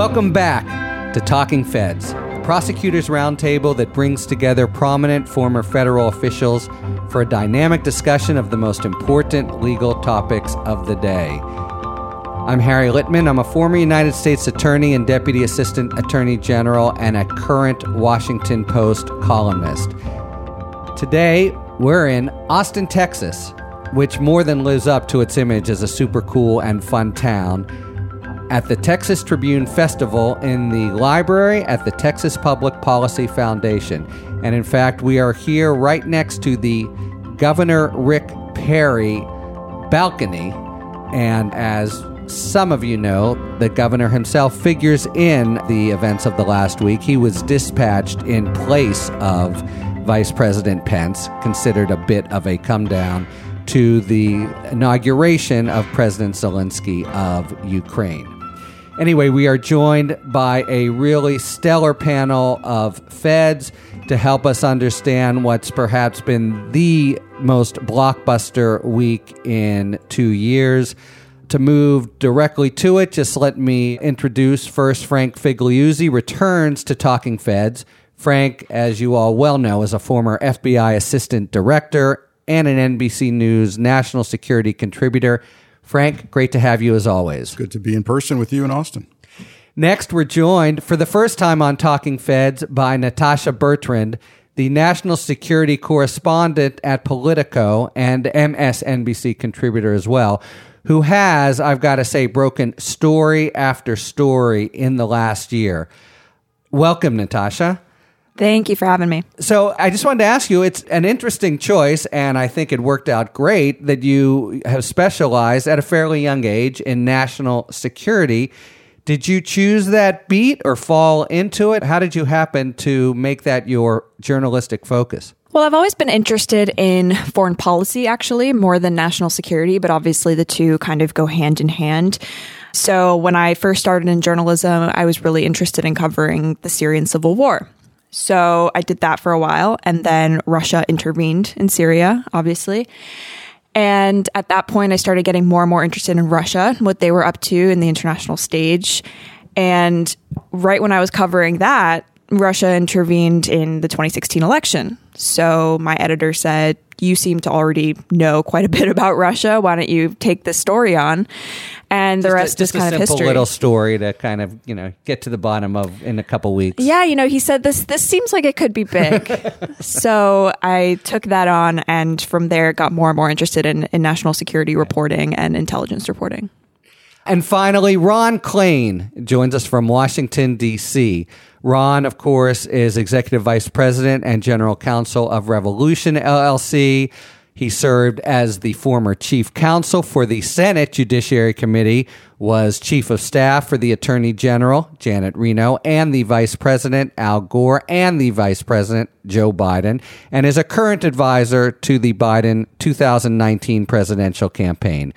Welcome back to Talking Feds, the prosecutor's roundtable that brings together prominent former federal officials for a dynamic discussion of the most important legal topics of the day. I'm Harry Littman. I'm a former United States Attorney and Deputy Assistant Attorney General and a current Washington Post columnist. Today, we're in Austin, Texas, which more than lives up to its image as a super cool and fun town, at the Texas Tribune Festival in the library at the Texas Public Policy Foundation. And in fact, we are here right next to the Governor Rick Perry balcony. And as some of you know, the governor himself figures in the events of the last week. He was dispatched in place of Vice President Pence, considered a bit of a come down, to the inauguration of President Zelensky of Ukraine. Anyway, we are joined by a really stellar panel of feds to help us understand what's perhaps been the most blockbuster week in 2 years. To move directly to it, just let me introduce first Frank Figliuzzi returns to Talking Feds. Frank, as you all well know, is a former FBI assistant director and an NBC News national security contributor. Frank, great to have you as always. Good to be in person with you in Austin. Next, we're joined for the first time on Talking Feds by Natasha Bertrand, the national security correspondent at Politico and MSNBC contributor as well, who has, I've got to say, broken story after story in the last year. Welcome, Natasha. Thank you for having me. So I just wanted to ask you, it's an interesting choice, and I think it worked out great that you have specialized at a fairly young age in national security. Did you choose that beat or fall into it? How did you happen to make that your journalistic focus? Well, I've always been interested in foreign policy, actually, more than national security, but obviously the two kind of go hand in hand. So when I first started in journalism, I was really interested in covering the Syrian civil war. So I did that for a while, and then Russia intervened in Syria, obviously. And at that point, I started getting more and more interested in Russia, what they were up to in the international stage. And right when I was covering that, Russia intervened in the 2016 election. So my editor said, you seem to already know quite a bit about Russia. Why don't you take this story on? And the rest is kind of history. Just a simple little story to kind of, you know, get to the bottom of in a couple weeks. Yeah, you know, he said, this seems like it could be big. So I took that on and from there got more and more interested in national security reporting and intelligence reporting. And finally, Ron Klain joins us from Washington, D.C. Ron, of course, is Executive Vice President and General Counsel of Revolution, LLC. He served as the former Chief Counsel for the Senate Judiciary Committee, was Chief of Staff for the Attorney General, Janet Reno, and the Vice President, Al Gore, and the Vice President, Joe Biden, and is a current advisor to the Biden 2019 presidential campaign.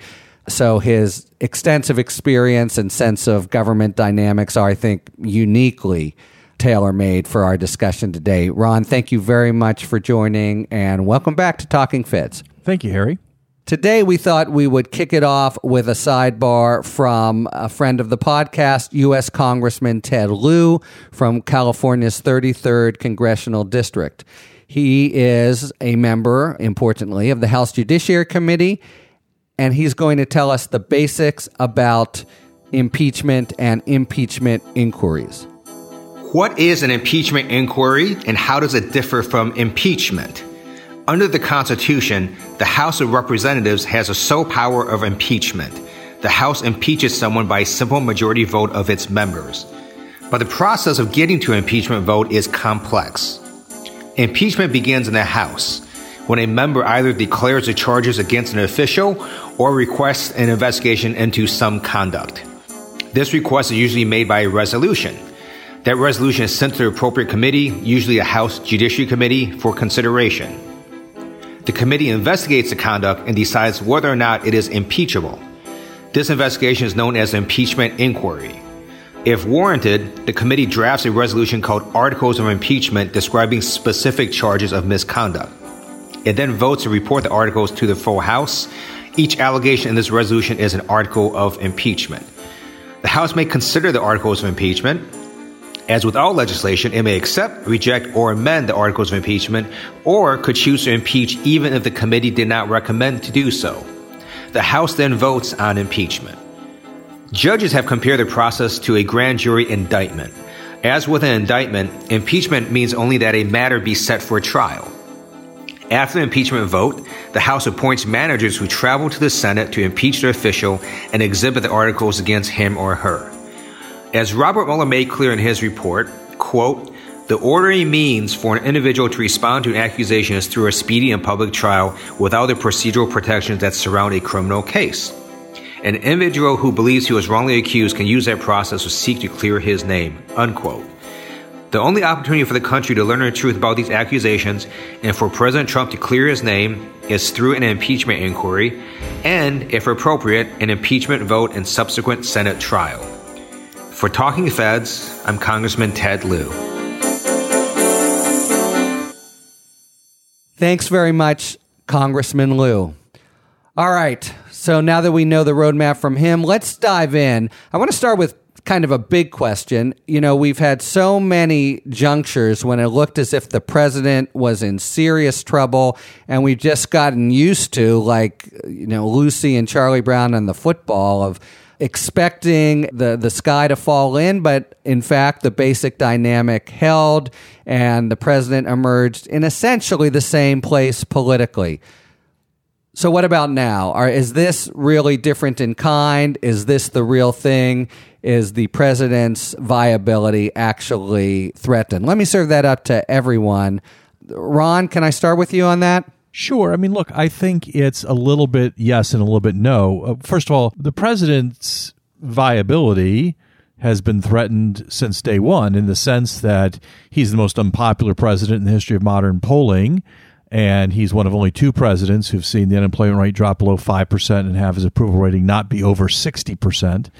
So his extensive experience and sense of government dynamics are, I think, uniquely tailor-made for our discussion today. Ron, thank you very much for joining, and welcome back to Talking Feds. Thank you, Harry. Today, we thought we would kick it off with a sidebar from a friend of the podcast, U.S. Congressman Ted Lieu from California's 33rd Congressional District. He is a member, importantly, of the House Judiciary Committee, and he's going to tell us the basics about impeachment and impeachment inquiries. What is an impeachment inquiry, and how does it differ from impeachment? Under the Constitution, the House of Representatives has the sole power of impeachment. The House impeaches someone by a simple majority vote of its members. But the process of getting to an impeachment vote is complex. Impeachment begins in the House, when a member either declares the charges against an official or requests an investigation into some conduct. This request is usually made by a resolution. That resolution is sent to the appropriate committee, usually a House Judiciary Committee, for consideration. The committee investigates the conduct and decides whether or not it is impeachable. This investigation is known as impeachment inquiry. If warranted, the committee drafts a resolution called Articles of Impeachment describing specific charges of misconduct. It then votes to report the articles to the full House. Each allegation in this resolution is an article of impeachment. The House may consider the articles of impeachment. As with all legislation, it may accept, reject, or amend the articles of impeachment, or could choose to impeach even if the committee did not recommend to do so. The House then votes on impeachment. Judges have compared the process to a grand jury indictment. As with an indictment, impeachment means only that a matter be set for trial. After the impeachment vote, the House appoints managers who travel to the Senate to impeach their official and exhibit the articles against him or her. As Robert Mueller made clear in his report, quote, the ordinary means for an individual to respond to an accusation is through a speedy and public trial without the procedural protections that surround a criminal case. An individual who believes he was wrongly accused can use that process to seek to clear his name, unquote. The only opportunity for the country to learn the truth about these accusations and for President Trump to clear his name is through an impeachment inquiry and, if appropriate, an impeachment vote and subsequent Senate trial. For Talking Feds, I'm Congressman Ted Lieu. Thanks very much, Congressman Lieu. All right, so now that we know the roadmap from him, let's dive in. I want to start with kind of a big question. You know, we've had so many junctures when it looked as if the president was in serious trouble, and we've just gotten used to, like, you know, Lucy and Charlie Brown and the football of expecting the sky to fall in, but in fact, the basic dynamic held and the president emerged in essentially the same place politically. So what about now? Is this really different in kind? Is this the real thing? Is the president's viability actually threatened? Let me serve that up to everyone. Ron, can I start with you on that? Sure. I mean, look, I think it's a little bit yes and a little bit no. First of all, the president's viability has been threatened since day one in the sense that he's the most unpopular president in the history of modern polling, and he's one of only two presidents who've seen the unemployment rate drop below 5% and have his approval rating not be over 60%.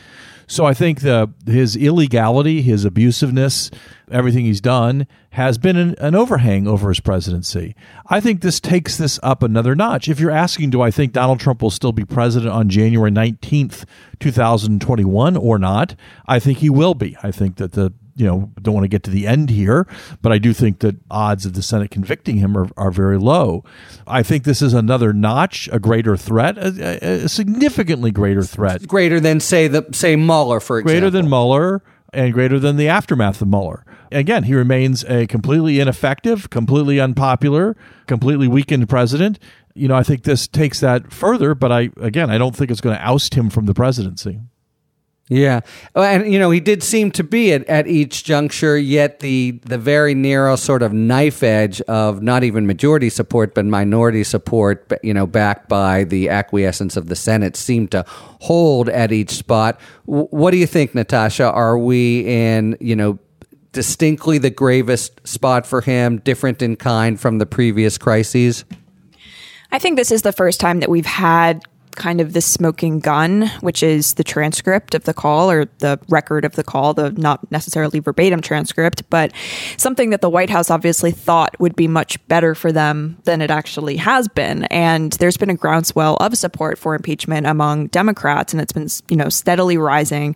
So I think his illegality, his abusiveness, everything he's done has been an overhang over his presidency. I think this takes this up another notch. If you're asking, do I think Donald Trump will still be president on January 19th, 2021 or not? I think he will be. I think that don't want to get to the end here, but I do think that odds of the Senate convicting him are very low. I think this is another notch, a greater threat, a significantly greater threat. Greater than, say Mueller, for example. Greater than Mueller and greater than the aftermath of Mueller. Again, he remains a completely ineffective, completely unpopular, completely weakened president. You know, I think this takes that further, but I don't think it's going to oust him from the presidency. Yeah. And, you know, he did seem to be at each juncture, yet the very narrow sort of knife edge of not even majority support, but minority support, you know, backed by the acquiescence of the Senate seemed to hold at each spot. What do you think, Natasha? Are we in, you know, distinctly the gravest spot for him, different in kind from the previous crises? I think this is the first time that we've had kind of this smoking gun, which is the transcript of the call or the record of the call, the not necessarily verbatim transcript, but something that the White House obviously thought would be much better for them than it actually has been. And there's been a groundswell of support for impeachment among Democrats, and it's been, you know, steadily rising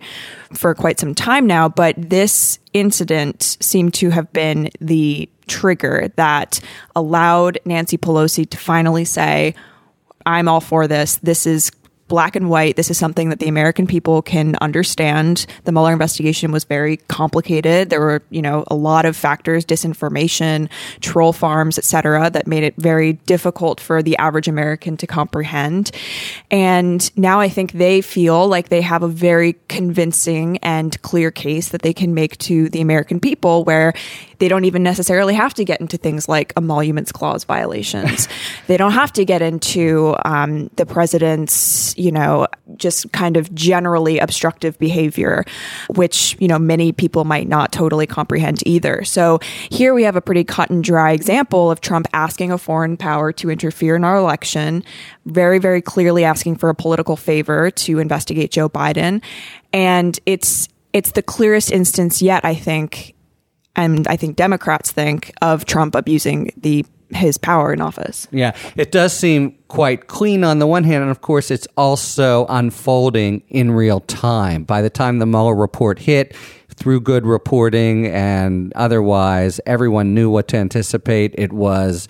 for quite some time now. But this incident seemed to have been the trigger that allowed Nancy Pelosi to finally say, I'm all for this. This is black and white. This is something that the American people can understand. The Mueller investigation was very complicated. There were, you know, a lot of factors, disinformation, troll farms, et cetera, that made it very difficult for the average American to comprehend. And now I think they feel like they have a very convincing and clear case that they can make to the American people where they don't even necessarily have to get into things like emoluments clause violations. They don't have to get into the president's, you know, just kind of generally obstructive behavior, which, you know, many people might not totally comprehend either. So here we have a pretty cut and dry example of Trump asking a foreign power to interfere in our election, very, very clearly asking for a political favor to investigate Joe Biden. And it's the clearest instance yet, I think, and I think Democrats think, of Trump abusing the his power in office. Yeah, it does seem quite clean on the one hand, and of course it's also unfolding in real time. By the time the Mueller report hit, through good reporting and otherwise, everyone knew what to anticipate. It was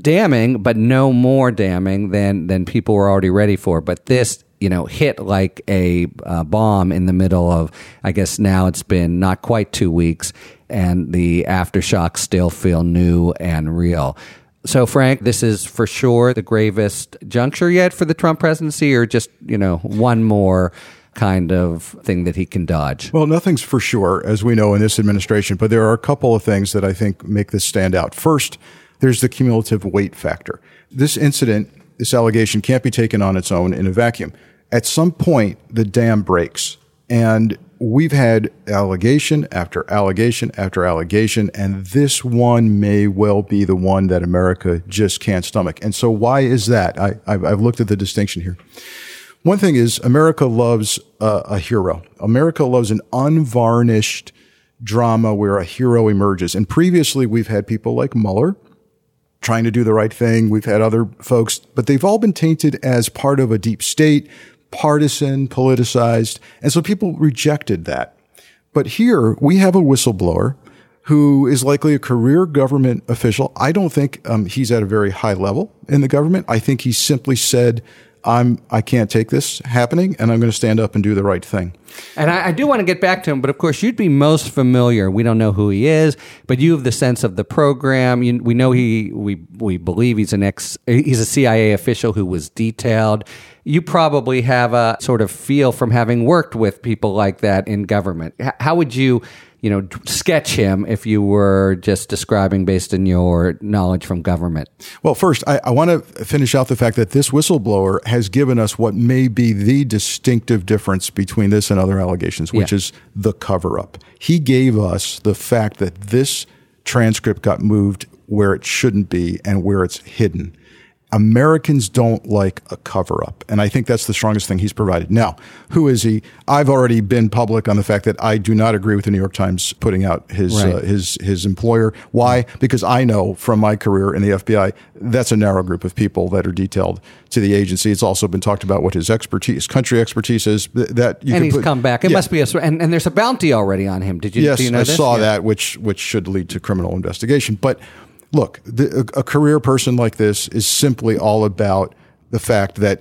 damning, but no more damning than people were already ready for. But this, you know, hit like a bomb in the middle of, I guess now it's been not quite 2 weeks, and the aftershocks still feel new and real. So, Frank, this is for sure the gravest juncture yet for the Trump presidency, or just, you know, one more kind of thing that he can dodge? Well, nothing's for sure, as we know in this administration, but there are a couple of things that I think make this stand out. First, there's the cumulative weight factor. This incident, this allegation can't be taken on its own in a vacuum. At some point, the dam breaks, and we've had allegation after allegation after allegation, and this one may well be the one that America just can't stomach. And so why is that? I've looked at the distinction here. One thing is America loves a hero. America loves an unvarnished drama where a hero emerges. And previously, we've had people like Mueller trying to do the right thing. We've had other folks, but they've all been tainted as part of a deep state, partisan, politicized. And so people rejected that. But here we have a whistleblower who is likely a career government official. I don't think he's at a very high level in the government. I think he simply said, I can't take this happening, and I'm going to stand up and do the right thing. And I do want to get back to him, but of course, you'd be most familiar. We don't know who he is, but you have the sense of the program. We know we believe he's a CIA official who was detailed. You probably have a sort of feel from having worked with people like that in government. How would you sketch him if you were just describing based on your knowledge from government? Well, first, I want to finish out the fact that this whistleblower has given us what may be the distinctive difference between this and other allegations, which is the cover-up. He gave us the fact that this transcript got moved where it shouldn't be and where it's hidden. Americans don't like a cover-up, and I think that's the strongest thing he's provided. Now, who is he? I've already been public on the fact that I do not agree with the New York Times putting out his employer. Why? Because I know from my career in the FBI, that's a narrow group of people that are detailed to the agency. It's also been talked about what his country expertise is. Come back. It must be and there's a bounty already on him. Yes, do you know this? I saw that, which should lead to criminal investigation, but. Look, a career person like this is simply all about the fact that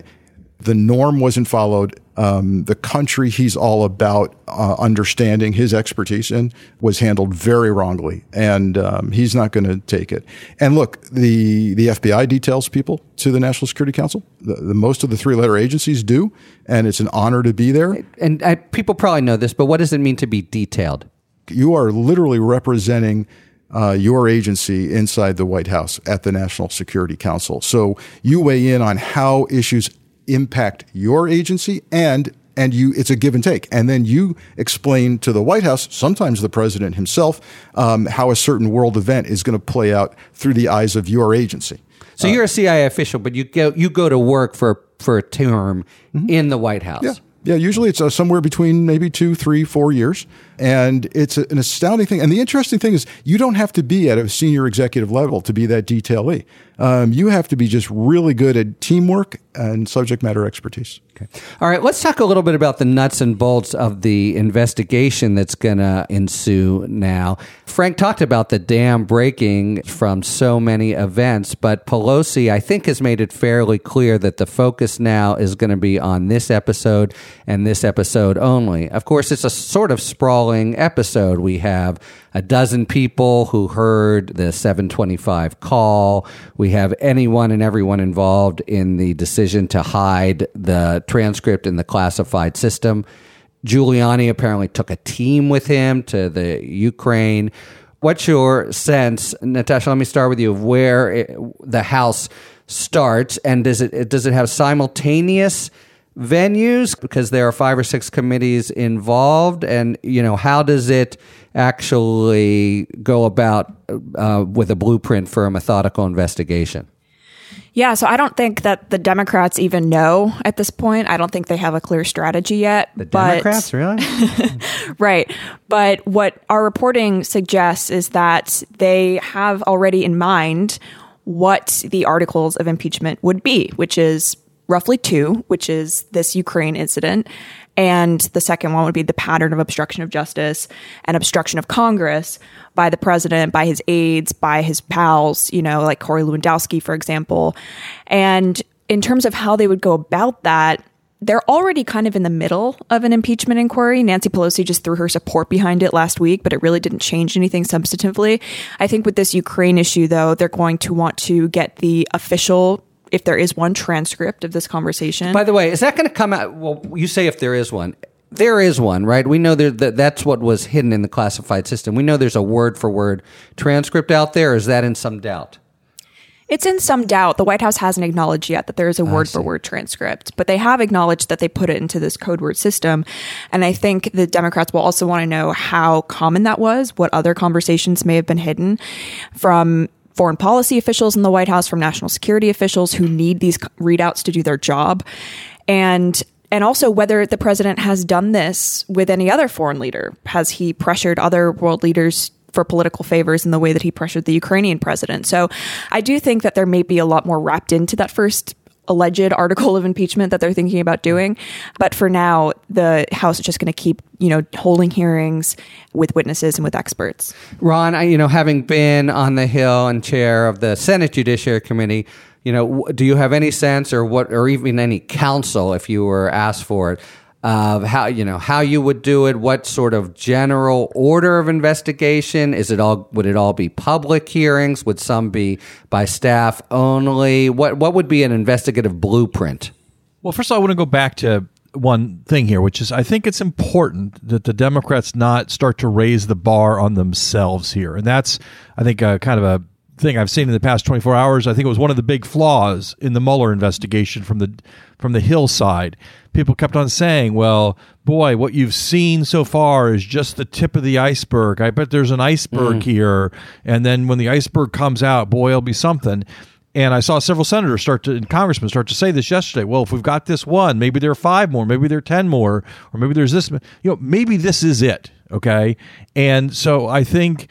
the norm wasn't followed. The country he's all about understanding his expertise in was handled very wrongly, and he's not going to take it. And look, the FBI details people to the National Security Council. The most of the three-letter agencies do, and it's an honor to be there. And people probably know this, but what does it mean to be detailed? You are literally representing your agency inside the White House at the National Security Council. So you weigh in on how issues impact your agency, and you, it's a give and take. And then you explain to the White House, sometimes the president himself, how a certain world event is going to play out through the eyes of your agency. So you're a CIA official, but you go to work for a term in the White House. Yeah. Yeah, usually it's somewhere between maybe 2, 3, 4 years, and it's an astounding thing. And the interesting thing is you don't have to be at a senior executive level to be that detailee. You have to be just really good at teamwork and subject matter expertise. Okay. All right, let's talk a little bit about the nuts and bolts of the investigation that's going to ensue now. Frank talked about the dam breaking from so many events, but Pelosi, I think, has made it fairly clear that the focus now is going to be on this episode and this episode only. Of course, it's a sort of sprawling episode. We have a dozen people who heard the 725 call. We have anyone and everyone involved in the decision to hide the transcript in the classified system. Giuliani apparently took a team with him to the Ukraine. What's your sense, Natasha, let me start with you, of where the House starts, and does it have simultaneous venues, because there are 5 or 6 committees involved, and how does it actually go about with a blueprint for a methodical investigation? Yeah, so I don't think that the Democrats even know at this point. I don't think they have a clear strategy yet. Democrats, really? Right. But what our reporting suggests is that they have already in mind what the articles of impeachment would be, which is roughly two, which is this Ukraine incident. And the second one would be the pattern of obstruction of justice and obstruction of Congress by the president, by his aides, by his pals, you know, like Corey Lewandowski, for example. And in terms of how they would go about that, they're already kind of in the middle of an impeachment inquiry. Nancy Pelosi just threw her support behind it last week, but it really didn't change anything substantively. I think with this Ukraine issue, though, they're going to want to get the official, if there is one, transcript of this conversation. By the way, is that going to come out? Well, you say if there is one. There is one, right? We know that's what was hidden in the classified system. We know there's a word-for-word transcript out there. Is that in some doubt? It's in some doubt. The White House hasn't acknowledged yet that there is a word-for-word transcript, but they have acknowledged that they put it into this code word system. And I think the Democrats will also want to know how common that was, what other conversations may have been hidden from foreign policy officials in the White House, from national security officials who need these readouts to do their job. And also whether the president has done this with any other foreign leader. Has he pressured other world leaders for political favors in the way that he pressured the Ukrainian president? So I do think that there may be a lot more wrapped into that first alleged article of impeachment that they're thinking about doing. But for now, the House is just going to keep, you know, holding hearings with witnesses and with experts. Ron, having been on the Hill and chair of the Senate Judiciary Committee, do you have any sense or even any counsel, if you were asked for it, of how you would do it? What sort of general order of investigation? Would it all be public hearings? Would some be by staff only? What would be an investigative blueprint? Well, first of all, I want to go back to one thing here, which is I think it's important that the Democrats not start to raise the bar on themselves here. And that's, I think, kind of a thing I've seen in the past 24 hours. I think it was one of the big flaws in the Mueller investigation from the Hill side. People kept on saying, well, boy, what you've seen so far is just the tip of the iceberg. I bet there's an iceberg here. And then when the iceberg comes out, boy, it'll be something. And I saw several senators and congressmen start to say this yesterday. Well, if we've got this one, maybe there are 5 more, maybe there are 10 more, or maybe there's this. Maybe this is it. Okay. And so I think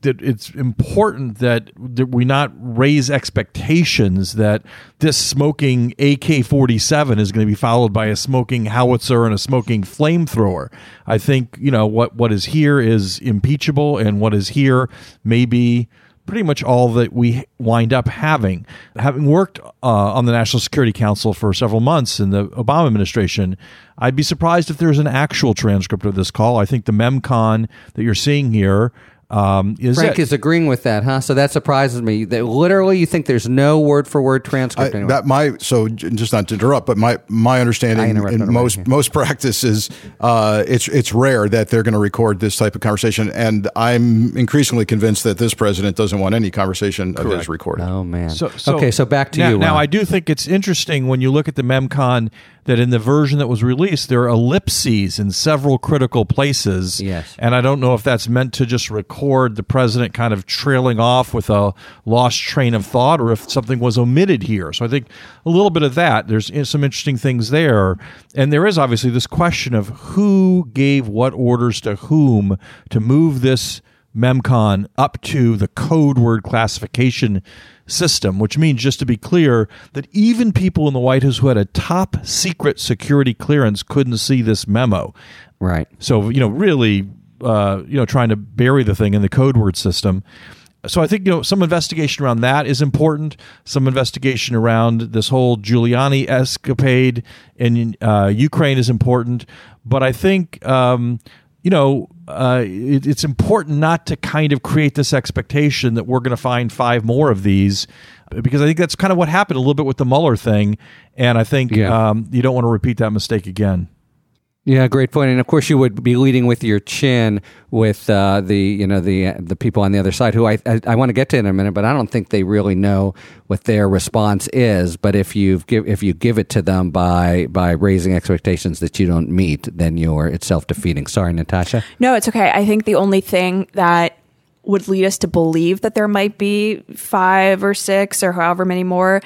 that it's important that we not raise expectations that this smoking AK-47 is going to be followed by a smoking howitzer and a smoking flamethrower. I think, what is here is impeachable, and what is here may be pretty much all that we wind up having. Having worked on the National Security Council for several months in the Obama administration, I'd be surprised if there's an actual transcript of this call. I think the MemCon that you're seeing here is Frank is agreeing with that, huh? So that surprises me. That literally you think there's no word-for-word transcript anyway. Just not to interrupt, but my understanding in most practice is it's rare that they're going to record this type of conversation, and I'm increasingly convinced that this president doesn't want any conversation of his recorded. Oh, man. So back to you. Now, I do think it's interesting when you look at the MemCon that in the version that was released, there are ellipses in several critical places. Yes. And I don't know if that's meant to just record the president kind of trailing off with a lost train of thought, or if something was omitted here. So I think a little bit of that. There's some interesting things there. And there is obviously this question of who gave what orders to whom to move this MemCon up to the code word classification system, which means, just to be clear, that even people in the White House who had a top secret security clearance couldn't see this memo. Right. So, really, trying to bury the thing in the code word system. So I think, some investigation around that is important. Some investigation around this whole Giuliani escapade in Ukraine is important. But I think, it's important not to kind of create this expectation that we're going to find 5 more of these, because I think that's kind of what happened a little bit with the Mueller thing. And I think you don't want to repeat that mistake again. Yeah, great point. And of course, you would be leading with your chin with the people on the other side, who I want to get to in a minute, but I don't think they really know what their response is. But if you give it to them by raising expectations that you don't meet, then it's self-defeating. Sorry, Natasha. No, it's okay. I think the only thing that would lead us to believe that there might be 5 or 6 or however many more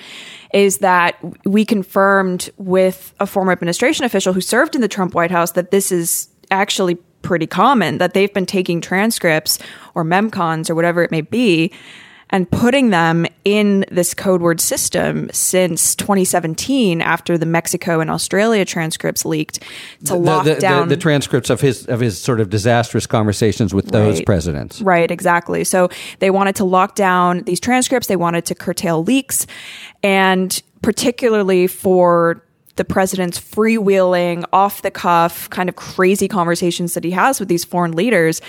is that we confirmed with a former administration official who served in the Trump White House that this is actually pretty common, that they've been taking transcripts or memcons or whatever it may be and putting them in this code word system since 2017 after the Mexico and Australia transcripts leaked to lock down... The transcripts of his sort of disastrous conversations with those presidents. Right, exactly. So they wanted to lock down these transcripts. They wanted to curtail leaks. And particularly for the president's freewheeling, off-the-cuff, kind of crazy conversations that he has with these foreign leaders,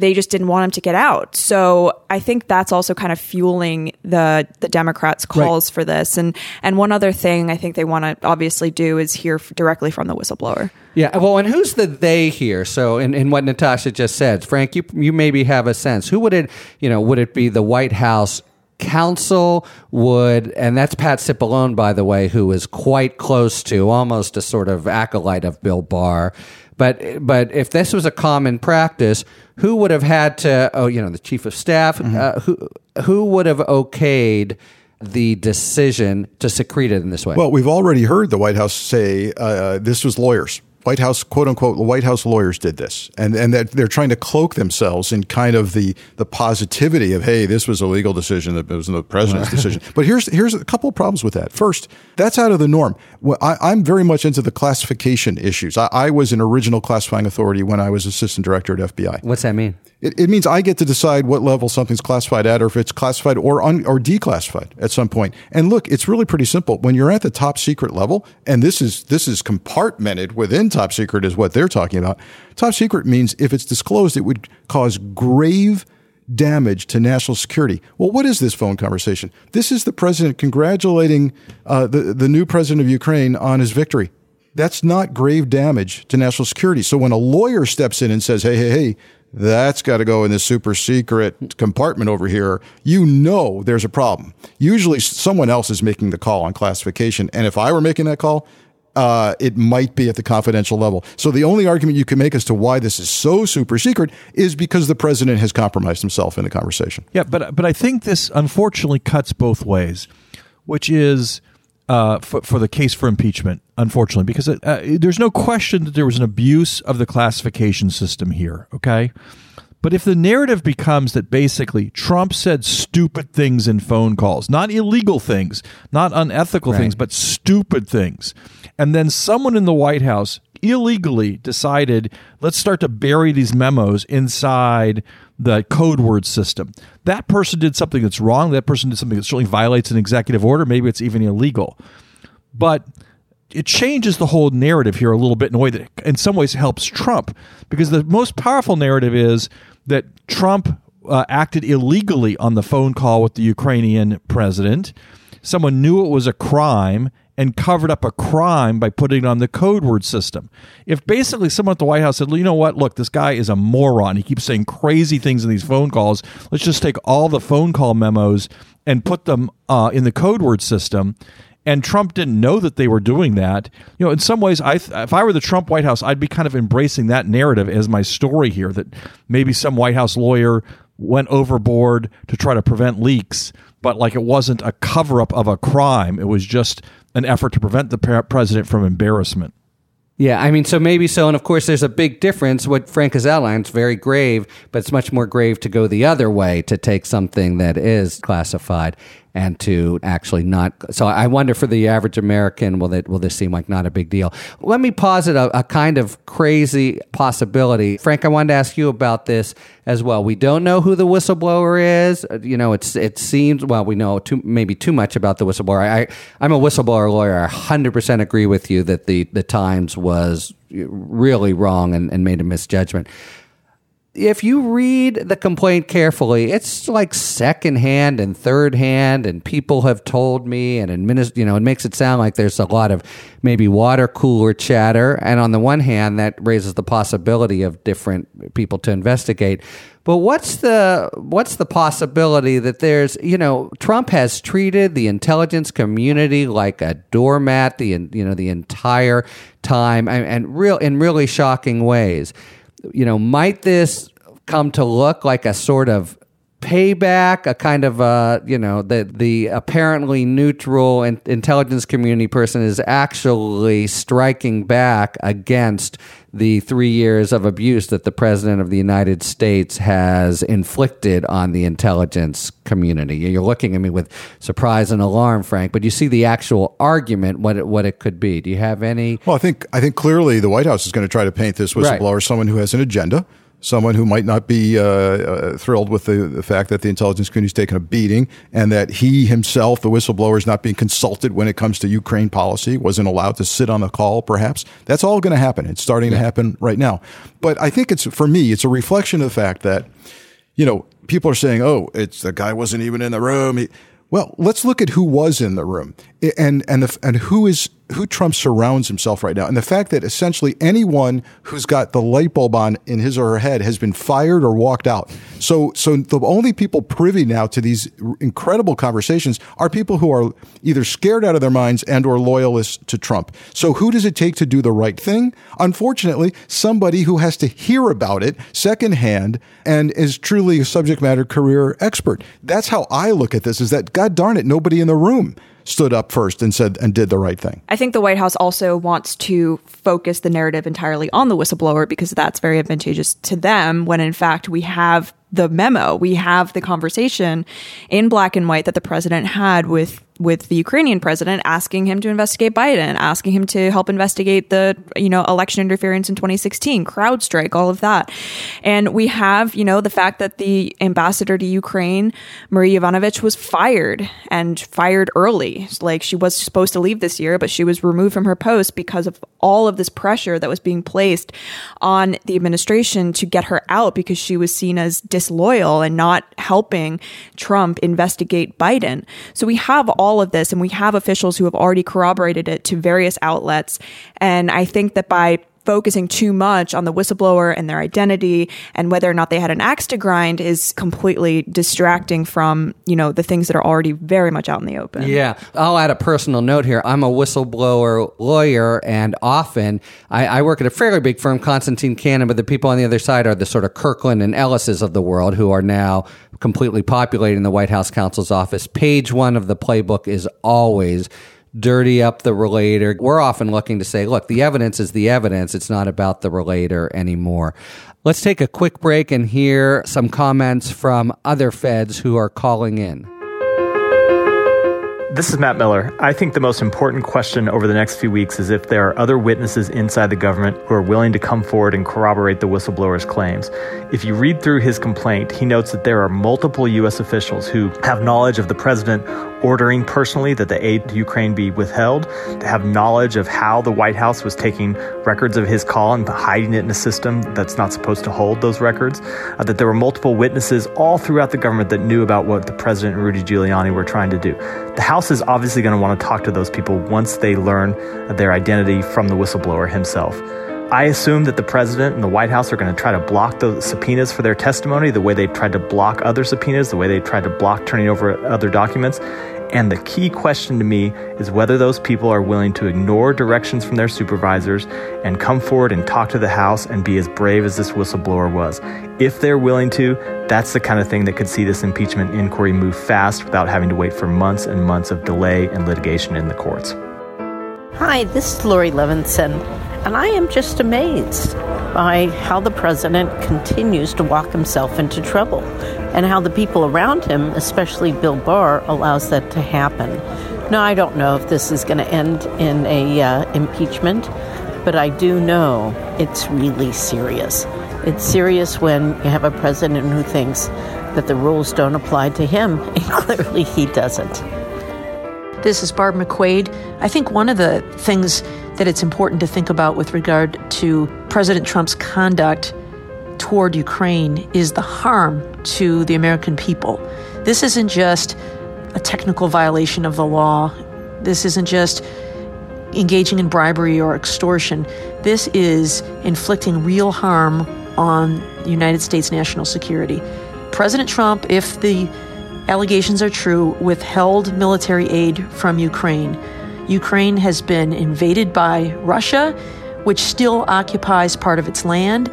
they just didn't want him to get out. So I think that's also kind of fueling the Democrats' calls for this. And one other thing I think they want to obviously do is hear directly from the whistleblower. Yeah, well, and who's the they here? So in what Natasha just said, Frank, you maybe have a sense. Who would it, you know, would it be the White House Counsel would, and that's Pat Cipollone, by the way, who is quite close to, almost a sort of acolyte of Bill Barr. But if this was a common practice, who would have had to, the chief of staff, who would have okayed the decision to secrete it in this way? Well, we've already heard the White House say this was lawyers. White House, quote unquote, the White House lawyers did this, and that they're trying to cloak themselves in kind of the positivity of, hey, this was a legal decision, that it was the president's decision. But here's a couple of problems with that. First, that's out of the norm. Well, I'm very much into the classification issues. I was an original classifying authority when I was assistant director at FBI. What's that mean? It means I get to decide what level something's classified at, or if it's classified or declassified at some point. And look, it's really pretty simple. When you're at the top secret level, and this is compartmented within top secret is what they're talking about. Top secret means if it's disclosed, it would cause grave damage to national security. Well, what is this phone conversation? This is the president congratulating the new president of Ukraine on his victory. That's not grave damage to national security. So when a lawyer steps in and says, hey, that's got to go in this super secret compartment over here, there's a problem. Usually someone else is making the call on classification. And if I were making that call, it might be at the confidential level. So the only argument you can make as to why this is so super secret is because the president has compromised himself in the conversation. Yeah, but I think this unfortunately cuts both ways, which is for the case for impeachment, unfortunately, because there's no question that there was an abuse of the classification system here, okay? But if the narrative becomes that basically Trump said stupid things in phone calls, not illegal things, not unethical things, but stupid things, and then someone in the White House illegally decided, let's start to bury these memos inside the code word system. That person did something that's wrong. That person did something that certainly violates an executive order. Maybe it's even illegal. But it changes the whole narrative here a little bit in a way that in some ways helps Trump, because the most powerful narrative is that Trump acted illegally on the phone call with the Ukrainian president. Someone knew it was a crime and covered up a crime by putting it on the code word system. If basically someone at the White House said, you know what, look, this guy is a moron. He keeps saying crazy things in these phone calls. Let's just take all the phone call memos and put them in the code word system. And Trump didn't know that they were doing that. You know, in some ways, if I were the Trump White House, I'd be kind of embracing that narrative as my story here, that maybe some White House lawyer went overboard to try to prevent leaks, but like it wasn't a cover-up of a crime. It was just an effort to prevent the president from embarrassment. Yeah, I mean, so maybe so. And of course, there's a big difference. What Frank has outlined is very grave, but it's much more grave to go the other way, to take something that is classified and to actually not. So I wonder, for the average American, will this seem like not a big deal? Let me posit a kind of crazy possibility. Frank, I wanted to ask you about this as well. We don't know who the whistleblower is. It seems, well, we know maybe too much about the whistleblower. I'm a whistleblower lawyer. I 100% agree with you that the Times was really wrong and made a misjudgment. If you read the complaint carefully, it's like secondhand and thirdhand, and people have told me, and it makes it sound like there's a lot of maybe water cooler chatter. And on the one hand, that raises the possibility of different people to investigate. But what's the possibility that there's, Trump has treated the intelligence community like a doormat the entire time, and really shocking ways. Might this come to look like a sort of payback, a kind of, the apparently neutral and intelligence community person is actually striking back against the 3 years of abuse that the president of the United States has inflicted on the intelligence community. You're looking at me with surprise and alarm, Frank, but you see the actual argument, what it could be. Do you have any? Well, I think clearly the White House is going to try to paint this whistleblower someone who has an agenda. Someone who might not be thrilled with the fact that the intelligence community is taking a beating and that he himself, the whistleblower, is not being consulted when it comes to Ukraine policy, wasn't allowed to sit on a call, perhaps. That's all going to happen. It's starting to happen right now. But I think it's a reflection of the fact that, people are saying, oh, it's the guy wasn't even in the room. Well, let's look at who was in the room and who Trump surrounds himself right now. And the fact that essentially anyone who's got the light bulb on in his or her head has been fired or walked out. So the only people privy now to these incredible conversations are people who are either scared out of their minds and or loyalists to Trump. So who does it take to do the right thing? Unfortunately, somebody who has to hear about it secondhand and is truly a subject matter career expert. That's how I look at this, is that, God darn it, nobody in the room stood up first and said and did the right thing. I think the White House also wants to focus the narrative entirely on the whistleblower because that's very advantageous to them when, in fact, we have the memo. We have the conversation in black and white that the president had with the Ukrainian president, asking him to investigate Biden, asking him to help investigate the, election interference in 2016, CrowdStrike, all of that. And we have, the fact that the ambassador to Ukraine, Marie Yovanovitch, was fired and fired early. Like, she was supposed to leave this year, but she was removed from her post because of all of this pressure that was being placed on the administration to get her out because she was seen as disloyal and not helping Trump investigate Biden. So we have all of this, and we have officials who have already corroborated it to various outlets. And I think that by focusing too much on the whistleblower and their identity and whether or not they had an axe to grind is completely distracting from, the things that are already very much out in the open. Yeah. I'll add a personal note here. I'm a whistleblower lawyer, and often I work at a fairly big firm, Constantine Cannon, but the people on the other side are the sort of Kirkland and Ellises of the world who are now completely populating the White House counsel's office. Page one of the playbook is always dirty up the relator. We're often looking to say, look, the evidence is the evidence. It's not about the relator anymore. Let's take a quick break and hear some comments from other feds who are calling in. This is Matt Miller. I think the most important question over the next few weeks is if there are other witnesses inside the government who are willing to come forward and corroborate the whistleblower's claims. If you read through his complaint, he notes that there are multiple U.S. officials who have knowledge of the president ordering personally that the aid to Ukraine be withheld, to have knowledge of how the White House was taking records of his call and hiding it in a system that's not supposed to hold those records, that there were multiple witnesses all throughout the government that knew about what the president and Rudy Giuliani were trying to do. The House is obviously going to want to talk to those people once they learn their identity from the whistleblower himself. I assume that the president and the White House are going to try to block those subpoenas for their testimony, the way they tried to block other subpoenas, the way they tried to block turning over other documents. And the key question to me is whether those people are willing to ignore directions from their supervisors and come forward and talk to the House and be as brave as this whistleblower was. If they're willing to, that's the kind of thing that could see this impeachment inquiry move fast without having to wait for months and months of delay and litigation in the courts. Hi, this is Lori Levinson, and I am just amazed by how the president continues to walk himself into trouble and how the people around him, especially Bill Barr, allows that to happen. Now, I don't know if this is going to end in a impeachment, but I do know it's really serious. It's serious when you have a president who thinks that the rules don't apply to him, and clearly he doesn't. This is Barb McQuaid. I think one of the things that it's important to think about with regard to President Trump's conduct toward Ukraine is the harm to the American people. This isn't just a technical violation of the law. This isn't just engaging in bribery or extortion. This is inflicting real harm on the United States national security. President Trump, if the allegations are true, withheld military aid from Ukraine. Ukraine has been invaded by Russia, which still occupies part of its land,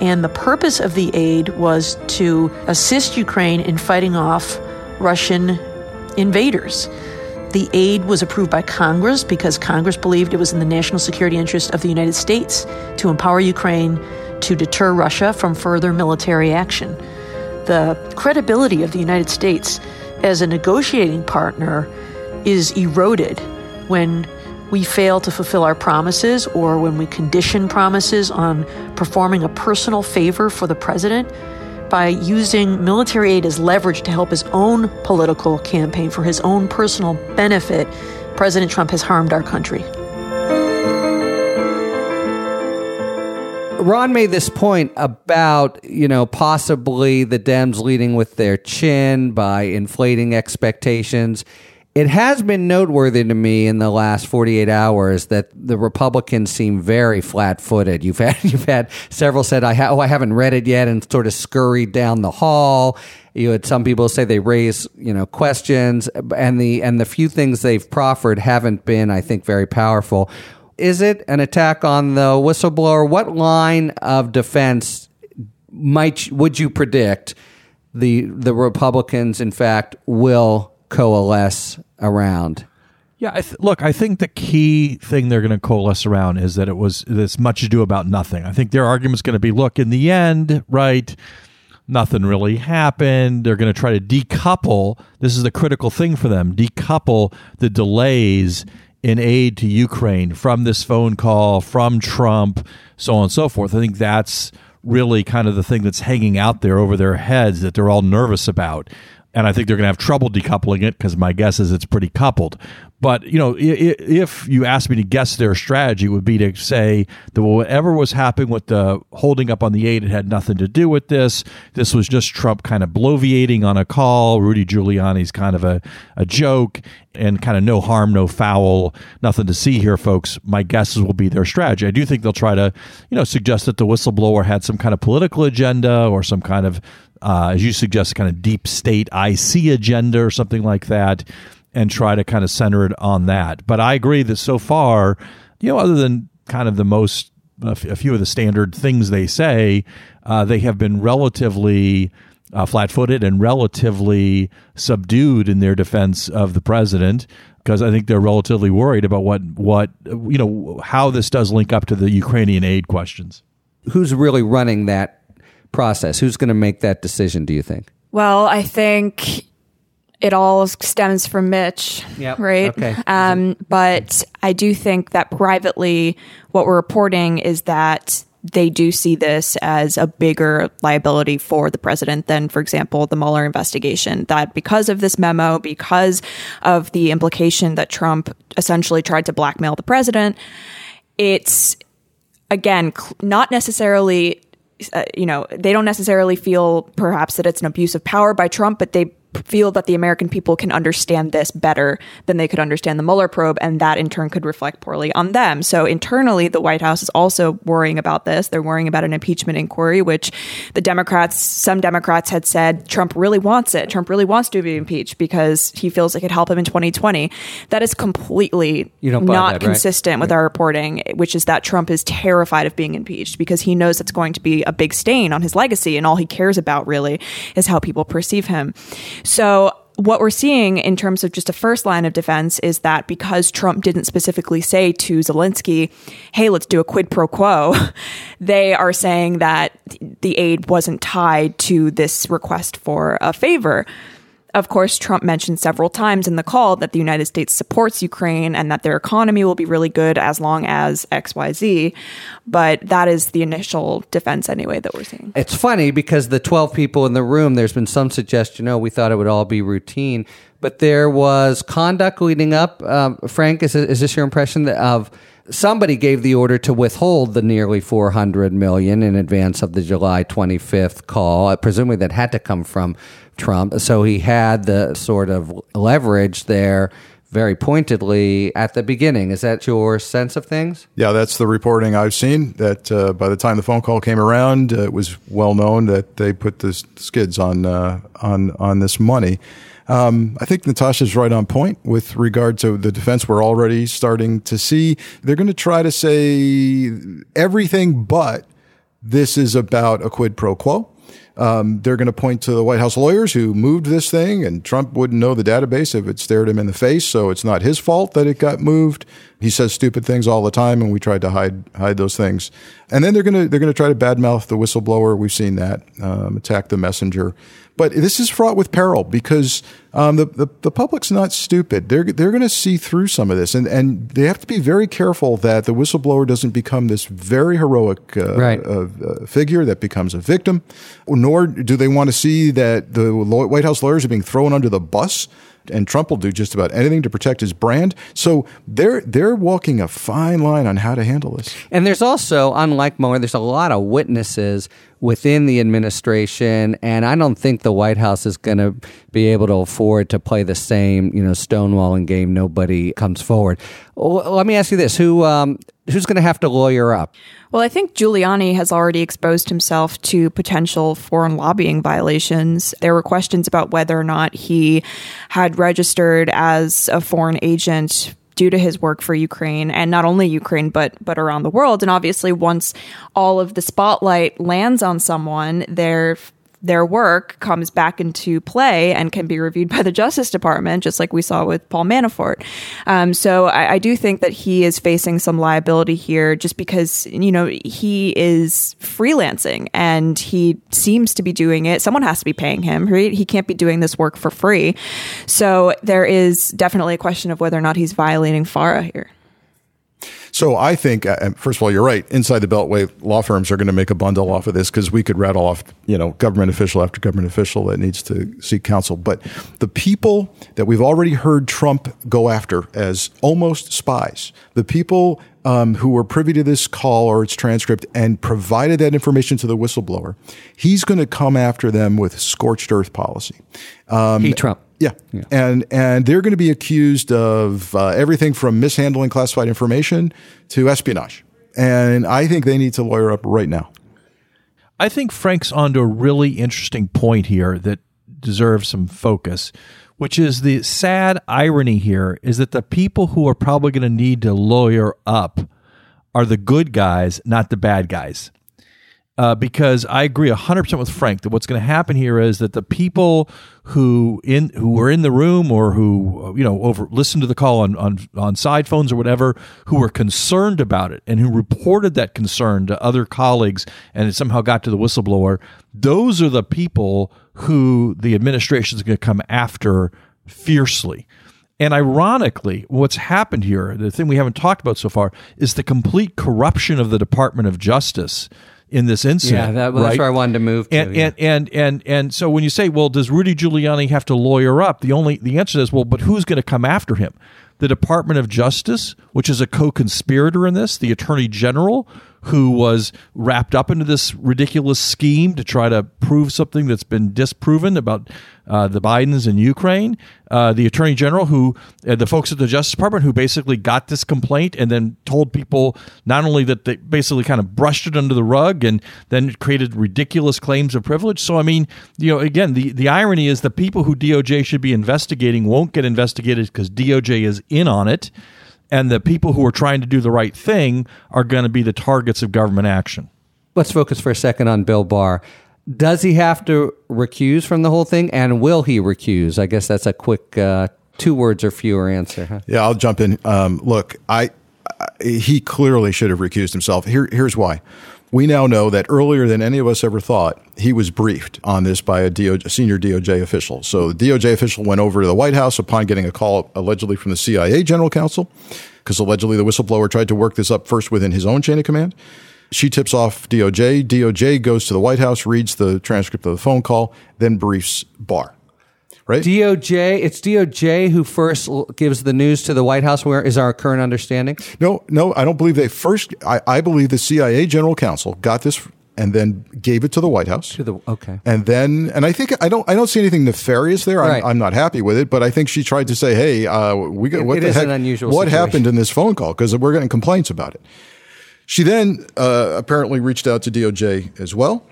And the purpose of the aid was to assist Ukraine in fighting off Russian invaders. The aid was approved by Congress because Congress believed it was in the national security interest of the United States to empower Ukraine to deter Russia from further military action. The credibility of the United States as a negotiating partner is eroded when we fail to fulfill our promises or when we condition promises on performing a personal favor for the president by using military aid as leverage to help his own political campaign for his own personal benefit. President Trump has harmed our country. Ron made this point about, possibly the Dems leading with their chin by inflating expectations. It has been noteworthy to me in the last 48 hours that the Republicans seem very flat-footed. You've had several said, I haven't read it yet, and sort of scurried down the hall. You had some people say they raise, questions, and the few things they've proffered haven't been, I think, very powerful. Is it an attack on the whistleblower? What line of defense would you predict the Republicans, in fact, will coalesce around? Yeah, I think the key thing they're going to coalesce around is that it was this much ado about nothing. I think their argument's going to be, look, in the end, right, nothing really happened. They're going to try to decouple. This is the critical thing for them, decouple the delays in aid to Ukraine from this phone call, from Trump, so on and so forth. I think that's really kind of the thing that's hanging out there over their heads that they're all nervous about. And I think they're going to have trouble decoupling it because my guess is it's pretty coupled. But, if you asked me to guess their strategy, it would be to say that whatever was happening with the holding up on the aid, it had nothing to do with this. This was just Trump kind of bloviating on a call. Rudy Giuliani's kind of a joke and kind of no harm, no foul, nothing to see here, folks. My guesses will be their strategy. I do think they'll try to, suggest that the whistleblower had some kind of political agenda or some kind of, as you suggest, kind of deep state IC agenda or something like that, and try to kind of center it on that. But I agree that so far, other than kind of the most, a few of the standard things they say, they have been relatively flat-footed and relatively subdued in their defense of the president, because I think they're relatively worried about what how this does link up to the Ukrainian aid questions. Who's really running that process? Who's going to make that decision, do you think? Well, I think it all stems from Mitch, yep. Right? Okay. But I do think that privately, what we're reporting is that they do see this as a bigger liability for the president than, for example, the Mueller investigation, that because of this memo, because of the implication that Trump essentially tried to blackmail the president, it's, again, not necessarily... they don't necessarily feel perhaps that it's an abuse of power by Trump, but they feel that the American people can understand this better than they could understand the Mueller probe, and that in turn could reflect poorly on them. So internally, the White House is also worrying about this. They're worrying about an impeachment inquiry, which some Democrats had said Trump really wants it. Trump really wants to be impeached because he feels it could help him in 2020. That is completely not consistent, right? With our reporting, which is that Trump is terrified of being impeached because he knows it's going to be a big stain on his legacy, and all he cares about really is how people perceive him. So what we're seeing in terms of just a first line of defense is that because Trump didn't specifically say to Zelensky, hey, let's do a quid pro quo, they are saying that the aid wasn't tied to this request for a favor. Of course, Trump mentioned several times in the call that the United States supports Ukraine and that their economy will be really good as long as XYZ. But that is the initial defense anyway that we're seeing. It's funny because the 12 people in the room, there's been some suggestion, we thought it would all be routine. But there was conduct leading up. Frank, is this your impression of somebody gave the order to withhold the nearly $400 million in advance of the July 25th call? Presumably that had to come from Trump. So he had the sort of leverage there very pointedly at the beginning. Is that your sense of things? Yeah, that's the reporting I've seen, that by the time the phone call came around, it was well known that they put the skids on this money. I think Natasha's right on point with regard to the defense we're already starting to see. They're going to try to say everything but This is about a quid pro quo. They're going to point to the White House lawyers who moved this thing, and Trump wouldn't know the database if it stared him in the face, so it's not his fault that it got moved. He says stupid things all the time, and we tried to hide those things. And then they're going to try to badmouth the whistleblower. We've seen that. Attack the messenger. But this is fraught with peril because the public's not stupid. They're going to see through some of this, and they have to be very careful that the whistleblower doesn't become this very heroic figure that becomes a victim. Nor do they want to see that the White House lawyers are being thrown under the bus, and Trump will do just about anything to protect his brand. So they're walking a fine line on how to handle this. And there's also, unlike Mueller, there's a lot of witnesses within the administration, and I don't think the White House is going to be able to afford to play the same, stonewalling game. Nobody comes forward. Let me ask you this: who's going to have to lawyer up? Well, I think Giuliani has already exposed himself to potential foreign lobbying violations. There were questions about whether or not he had registered as a foreign agent due to his work for Ukraine, and not only Ukraine, but around the world. And obviously, once all of the spotlight lands on someone, their work comes back into play and can be reviewed by the Justice Department, just like we saw with Paul Manafort. So I do think that he is facing some liability here just because, he is freelancing and he seems to be doing it. Someone has to be paying him, right? He can't be doing this work for free. So there is definitely a question of whether or not he's violating FARA here. So I think, first of all, you're right. Inside the Beltway, law firms are going to make a bundle off of this because we could rattle off, government official after government official that needs to seek counsel. But the people that we've already heard Trump go after as almost spies, the people who were privy to this call or its transcript and provided that information to the whistleblower, he's going to come after them with scorched earth policy. Trump. Yeah. And they're going to be accused of everything from mishandling classified information to espionage. And I think they need to lawyer up right now. I think Frank's onto a really interesting point here that deserves some focus, which is the sad irony here is that the people who are probably going to need to lawyer up are the good guys, not the bad guys. Because I agree 100% with Frank that what's going to happen here is that the people who were in the room or who listened to the call on side phones or whatever, who were concerned about it and who reported that concern to other colleagues and it somehow got to the whistleblower, those are the people who the administration is going to come after fiercely. And ironically, what's happened here, the thing we haven't talked about so far, is the complete corruption of the Department of Justice in this incident. Yeah, that's where I wanted to move to. And so when you say, well, does Rudy Giuliani have to lawyer up? The answer is, well, but who's going to come after him? The Department of Justice, which is a co-conspirator in this, the Attorney General, who was wrapped up into this ridiculous scheme to try to prove something that's been disproven about the Bidens in Ukraine, the Attorney General, who the folks at the Justice Department, who basically got this complaint and then told people not only that they basically kind of brushed it under the rug and then created ridiculous claims of privilege. So, again, the irony is the people who DOJ should be investigating won't get investigated because DOJ is in on it. And the people who are trying to do the right thing are going to be the targets of government action. Let's focus for a second on Bill Barr. Does he have to recuse from the whole thing? And will he recuse? I guess that's a quick two words or fewer answer. Huh? Yeah, I'll jump in. Look, he clearly should have recused himself. Here's why. We now know that earlier than any of us ever thought, he was briefed on this by a senior DOJ official. So the DOJ official went over to the White House upon getting a call allegedly from the CIA general counsel, because allegedly the whistleblower tried to work this up first within his own chain of command. She tips off DOJ. DOJ goes to the White House, reads the transcript of the phone call, then briefs Barr. Right? DOJ, it's DOJ who first gives the news to the White House, where is our current understanding? No, I don't believe they first. I believe the CIA general counsel got this and then gave it to the White House. Okay. And then, and I think I don't see anything nefarious there. Right. I'm not happy with it, but I think she tried to say, hey, we got what the heck? An unusual what situation. Happened in this phone call? Because we're getting complaints about it. She then apparently reached out to DOJ as well.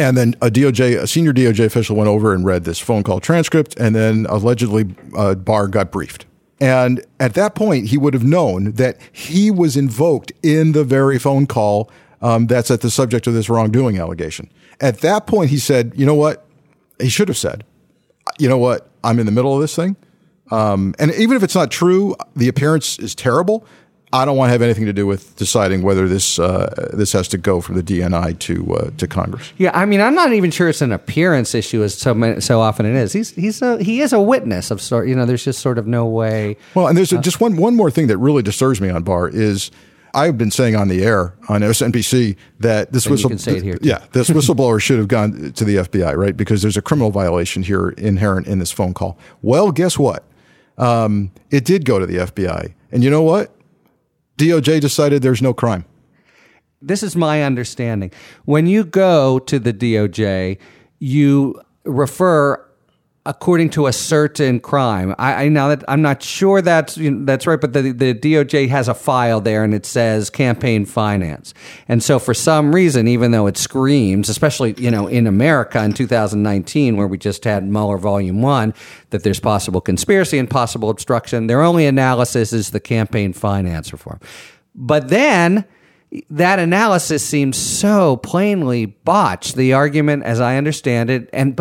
And then a senior DOJ official went over and read this phone call transcript, and then allegedly Barr got briefed. And at that point, he would have known that he was invoked in the very phone call that's at the subject of this wrongdoing allegation. At that point, he said, you know what? He should have said, you know what? I'm in the middle of this thing. And even if it's not true, the appearance is terrible. I don't want to have anything to do with deciding whether this this has to go from the DNI to Congress. Yeah, I mean, I'm not even sure it's an appearance issue as so often it is. He is a witness of sort. You know, there's just sort of no way. Well, and there's just one more thing that really disturbs me on Barr is I've been saying on the air on MSNBC that this this whistleblower should have gone to the FBI, right? Because there's a criminal violation here inherent in this phone call. Well, guess what? It did go to the FBI, and you know what? DOJ decided there's no crime. This is my understanding. When you go to the DOJ, you refer according to a certain crime. I now that I'm not sure that's right, but the DOJ has a file there and it says campaign finance. And so for some reason, even though it screams, especially in America in 2019, where we just had Mueller Volume 1, that there's possible conspiracy and possible obstruction, their only analysis is the campaign finance reform. But then that analysis seems so plainly botched, the argument as I understand it. On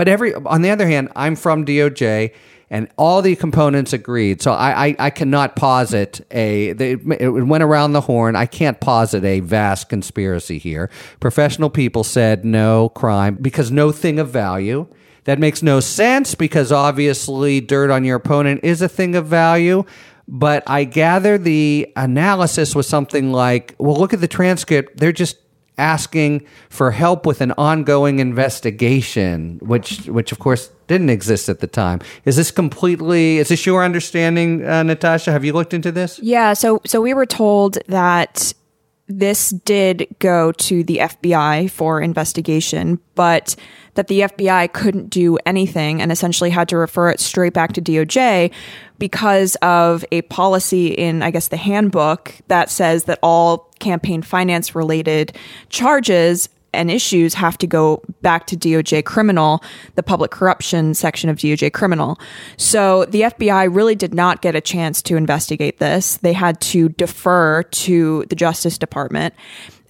the other hand, I'm from DOJ and all the components agreed. So I cannot posit it went around the horn. I can't posit a vast conspiracy here. Professional people said no crime because no thing of value. That makes no sense because obviously dirt on your opponent is a thing of value. But I gather the analysis was something like, well, look at the transcript. They're just asking for help with an ongoing investigation, which of course didn't exist at the time. Is this your understanding, Natasha? Have you looked into this? Yeah. So we were told that this did go to the FBI for investigation, but that the FBI couldn't do anything and essentially had to refer it straight back to DOJ because of a policy in, I guess, the handbook that says that all campaign finance related charges and issues have to go back to DOJ criminal, the public corruption section of DOJ criminal. So the FBI really did not get a chance to investigate this. They had to defer to the Justice Department.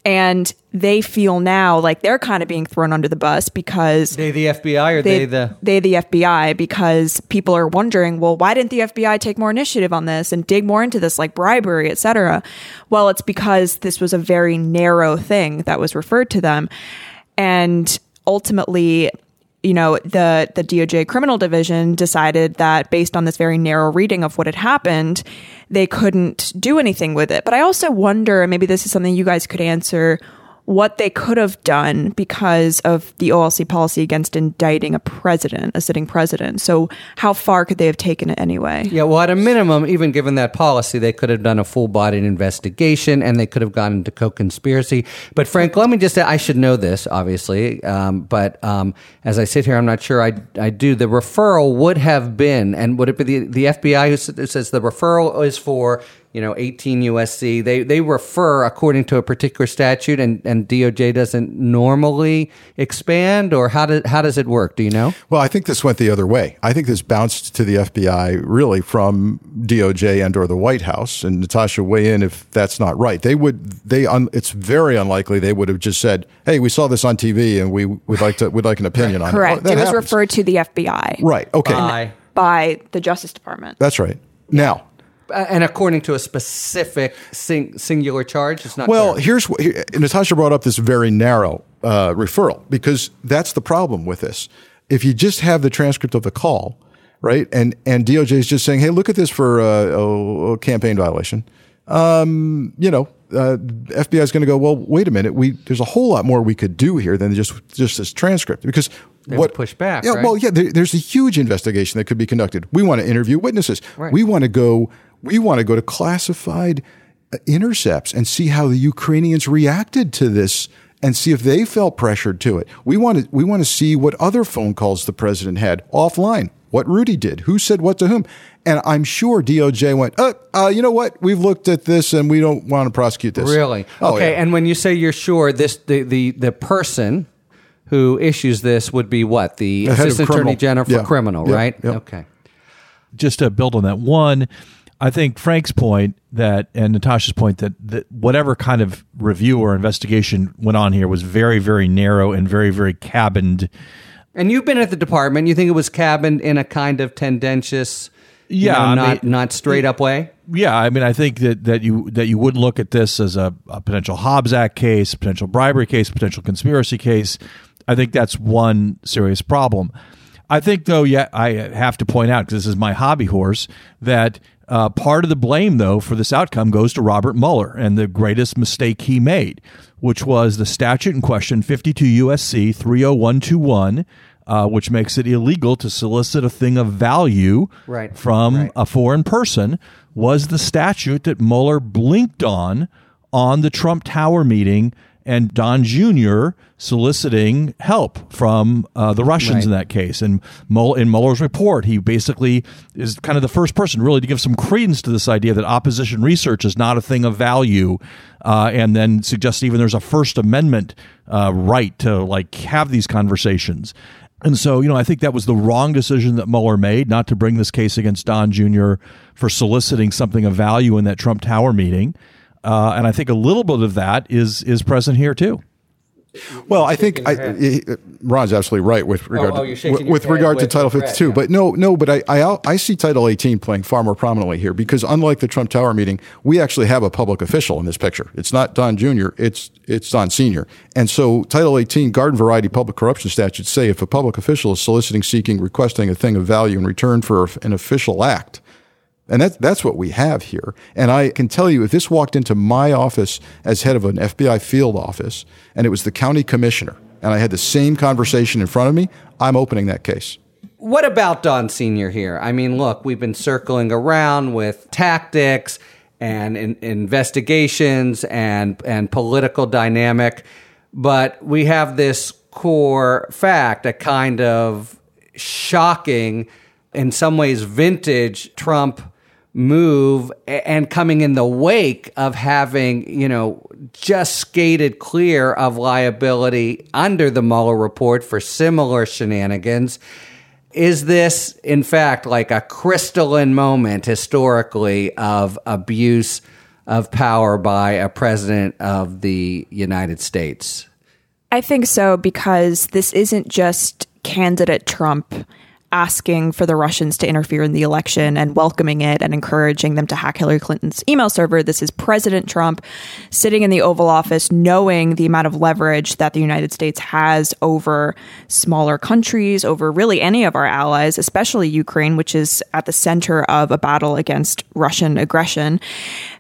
And they feel now like they're kind of being thrown under the bus because... They the FBI or They the FBI, because people are wondering, well, why didn't the FBI take more initiative on this and dig more into this, like bribery, et cetera? Well, it's because this was a very narrow thing that was referred to them. And ultimately, the DOJ criminal division decided that based on this very narrow reading of what had happened, they couldn't do anything with it. But I also wonder, and maybe this is something you guys could answer, what they could have done because of the OLC policy against indicting a president, a sitting president. So how far could they have taken it anyway? Yeah, well, at a minimum, even given that policy, they could have done a full-bodied investigation and they could have gone into co-conspiracy. But Frank, let me just say, I should know this, obviously, but as I sit here, I'm not sure I do. The referral would have been, and would it be the FBI who says the referral is for... 18 USC, they refer according to a particular statute and DOJ doesn't normally expand, or how does it work? Do you know? Well, I think this went the other way. I think this bounced to the FBI really from DOJ and or the White House. And Natasha, weigh in if that's not right. It's very unlikely they would have just said, hey, we saw this on TV and we'd like an opinion on it. Correct. It was referred to the FBI. Right. Okay. By the Justice Department. That's right. Now. And according to a specific singular charge, it's not. Well, Natasha brought up this very narrow referral, because that's the problem with this. If you just have the transcript of the call, right, and DOJ is just saying, hey, look at this for a campaign violation, FBI is going to go, well, wait a minute, there's a whole lot more we could do here than just this transcript, because. They would push back, yeah, right? Well, yeah, there's a huge investigation that could be conducted. We want to interview witnesses. Right. We want to go to classified intercepts and see how the Ukrainians reacted to this and see if they felt pressured to it. We want to see what other phone calls the president had offline, what Rudy did, who said what to whom. And I'm sure DOJ went, you know what? We've looked at this and we don't want to prosecute this. Really? Oh, okay, yeah. And when you say you're sure, this the person who issues this would be what? The Assistant Attorney General for Criminal, right? Yep. Okay. Just to build on that, one, I think Frank's point that, and Natasha's point that whatever kind of review or investigation went on here was very, very narrow and very, very cabined. And you've been at the department. You think it was cabined in a kind of tendentious, not straight up way? Yeah, I mean, I think that you would look at this as a potential Hobbs Act case, potential bribery case, potential conspiracy case. I think that's one serious problem. I think, though, I have to point out, because this is my hobby horse, that part of the blame, though, for this outcome goes to Robert Mueller and the greatest mistake he made, which was the statute in question, 52 U.S.C. 30121, which makes it illegal to solicit a thing of value from a foreign person, was the statute that Mueller blinked on the Trump Tower meeting and Don Jr. soliciting help from the Russians in that case. And in Mueller's report, he basically is kind of the first person really to give some credence to this idea that opposition research is not a thing of value, and then suggests even there's a First Amendment right to have these conversations. And so, I think that was the wrong decision that Mueller made, not to bring this case against Don Jr. for soliciting something of value in that Trump Tower meeting. And I think a little bit of that is present here, too. Well, I think Ron's absolutely right with regard to Title 52. Yeah. But I see Title 18 playing far more prominently here, because unlike the Trump Tower meeting, we actually have a public official in this picture. It's not Don Jr., it's Don Sr. And so Title 18 garden variety public corruption statutes say if a public official is soliciting, seeking, requesting a thing of value in return for an official act. And that's what we have here. And I can tell you, if this walked into my office as head of an FBI field office, and it was the county commissioner, and I had the same conversation in front of me, I'm opening that case. What about Don Sr. here? I mean, look, we've been circling around with tactics and investigations and political dynamic, but we have this core fact, a kind of shocking, in some ways, vintage Trump move, and coming in the wake of having, just skated clear of liability under the Mueller report for similar shenanigans. Is this, in fact, like a crystalline moment historically of abuse of power by a president of the United States? I think so, because this isn't just candidate Trump asking for the Russians to interfere in the election and welcoming it and encouraging them to hack Hillary Clinton's email server. This is President Trump sitting in the Oval Office, knowing the amount of leverage that the United States has over smaller countries, over really any of our allies, especially Ukraine, which is at the center of a battle against Russian aggression.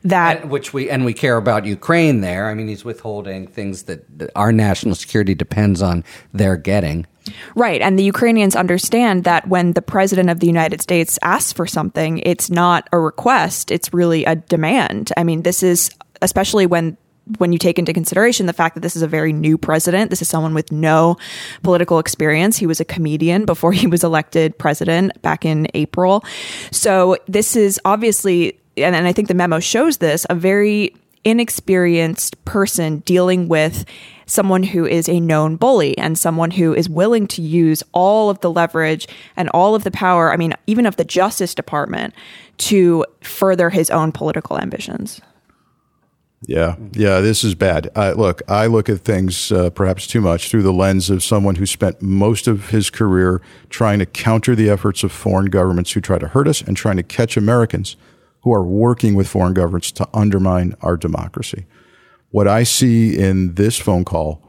We care about Ukraine there. I mean, he's withholding things that our national security depends on their getting. Right. And the Ukrainians understand that when the president of the United States asks for something, it's not a request. It's really a demand. I mean, this is, especially when you take into consideration the fact that this is a very new president. This is someone with no political experience. He was a comedian before he was elected president back in April. So this is obviously, and I think the memo shows this, a very inexperienced person dealing with someone who is a known bully and someone who is willing to use all of the leverage and all of the power, I mean, even of the Justice Department, to further his own political ambitions. Yeah, this is bad. Look, I look at things perhaps too much through the lens of someone who spent most of his career trying to counter the efforts of foreign governments who try to hurt us and trying to catch Americans who are working with foreign governments to undermine our democracy. What I see in this phone call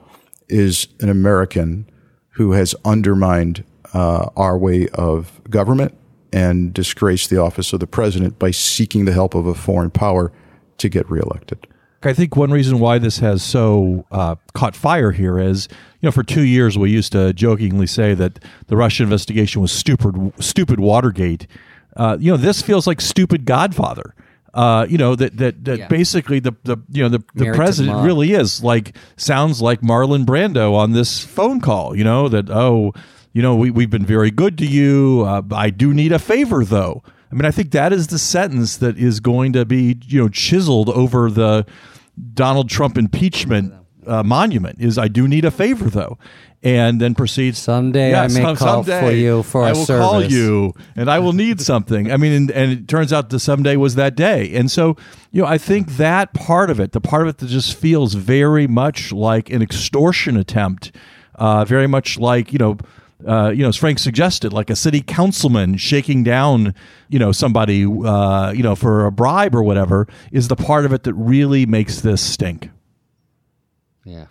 is an American who has undermined our way of government and disgraced the office of the president by seeking the help of a foreign power to get reelected. I think one reason why this has so caught fire here is, for 2 years we used to jokingly say that the Russian investigation was stupid Watergate. This feels like stupid Godfather. Basically the president really is sounds like Marlon Brando on this phone call, we've been very good to you. I do need a favor, though. I mean, I think that is the sentence that is going to be, chiseled over the Donald Trump impeachment monument is, I do need a favor, though. And then proceeds. Someday I may call for you for a service. I will call you, and I will need something. I mean, and it turns out the someday was that day. And so, you know, I think that part of it, the part of it that just feels very much like an extortion attempt, very much like, you know, as Frank suggested, like a city councilman shaking down, you know, somebody, you know, for a bribe or whatever, is the part of it that really makes this stink. Yeah.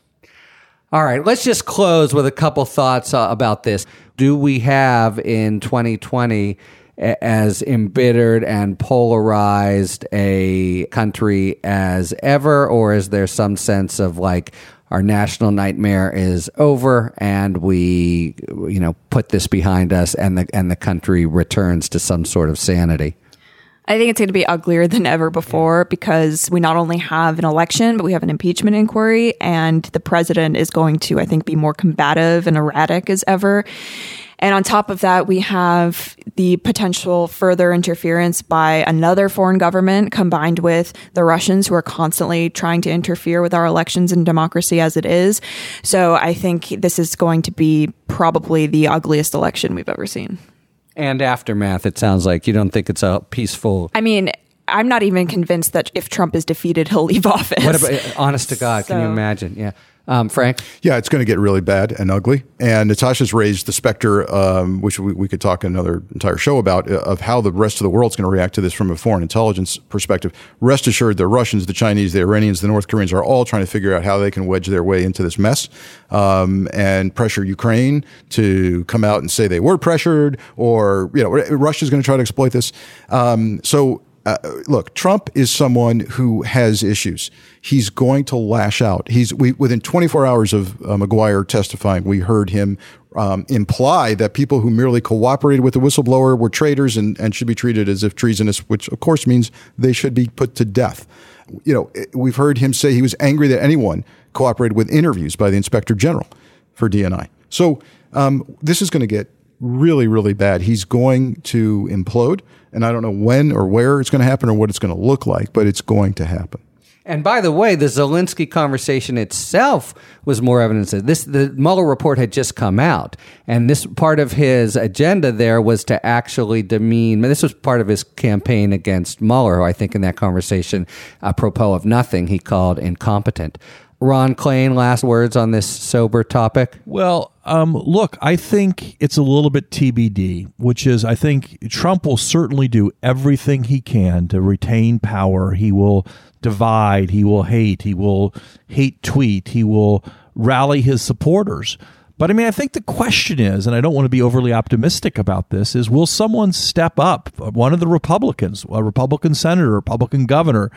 All right. Let's just close with a couple thoughts about this. Do we have in 2020 as embittered and polarized a country as ever, or is there some sense of like, our national nightmare is over, and we, you know, put this behind us, and the country returns to some sort of sanity? I think it's going to be uglier than ever before, because we not only have an election, but we have an impeachment inquiry, and the president is going to, I think, be more combative and erratic as ever. And on top of that, we have the potential further interference by another foreign government combined with the Russians, who are constantly trying to interfere with our elections and democracy as it is. So I think this is going to be probably the ugliest election we've ever seen. And aftermath, it sounds like. You don't think it's a peaceful... I mean, I'm not even convinced that if Trump is defeated, he'll leave office. What about, honest to God, so, can you imagine? Yeah. Frank? Yeah, it's going to get really bad and ugly. And Natasha's raised the specter, which we could talk another entire show about, of how the rest of the world's going to react to this from a foreign intelligence perspective. Rest assured, the Russians, the Chinese, the Iranians, the North Koreans are all trying to figure out how they can wedge their way into this mess, and pressure Ukraine to come out and say they were pressured, or, you know, Russia's going to try to exploit this. Look, Trump is someone who has issues. He's going to lash out. Within 24 hours of McGuire testifying, we heard him imply that people who merely cooperated with the whistleblower were traitors and should be treated as if treasonous, which of course means they should be put to death. You know, we've heard him say he was angry that anyone cooperated with interviews by the Inspector General for DNI. So this is going to get really, really bad. He's going to implode. And I don't know when or where it's going to happen or what it's going to look like, but it's going to happen. And by the way, the Zelensky conversation itself was more evidence of this. The Mueller report had just come out, and this part of his agenda there was to actually demean. This was part of his campaign against Mueller, who I think in that conversation, apropos of nothing, he called incompetent. Ron Klain, last words on this sober topic? Well, look, I think it's a little bit TBD, which is, I think Trump will certainly do everything he can to retain power. He will divide. He will hate tweet. He will rally his supporters. But I mean, I think the question is, and I don't want to be overly optimistic about this, is will someone step up, one of the Republicans, a Republican senator, Republican governor,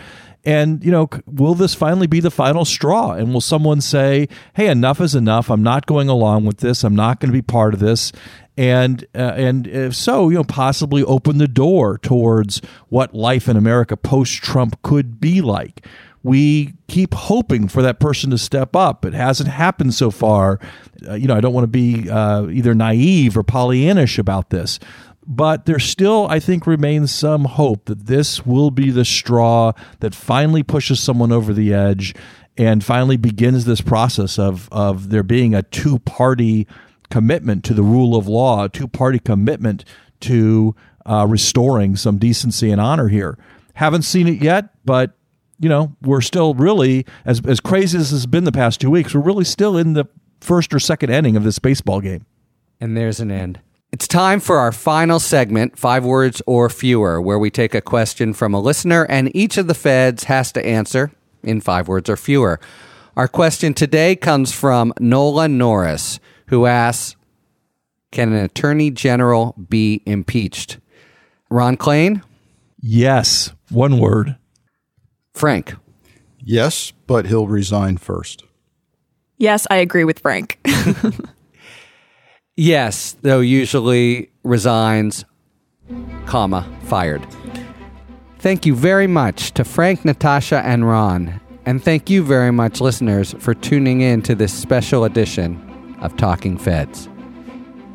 and, you know, will this finally be the final straw? And will someone say, hey, enough is enough. I'm not going along with this. I'm not going to be part of this. And if so, you know, possibly open the door towards what life in America post-Trump could be like. We keep hoping for that person to step up. It hasn't happened so far. You know, I don't want to be either naive or Pollyannish about this. But there still, I think, remains some hope that this will be the straw that finally pushes someone over the edge and finally begins this process of there being a two-party commitment to the rule of law, a two-party commitment to restoring some decency and honor here. Haven't seen it yet, but you know, we're still really, as crazy as it's been the past 2 weeks, we're really still in the first or second inning of this baseball game. And there's an end. It's time for our final segment, 5 words or fewer, where we take a question from a listener and each of the feds has to answer in 5 words or fewer. Our question today comes from Nola Norris, who asks, can an attorney general be impeached? Ron Klain? Yes, 1 word. Frank? Yes, but he'll resign first. Yes, I agree with Frank. Yes, though usually resigns, comma, fired. Thank you very much to Frank, Natasha, and Ron. And thank you very much, listeners, for tuning in to this special edition of Talking Feds.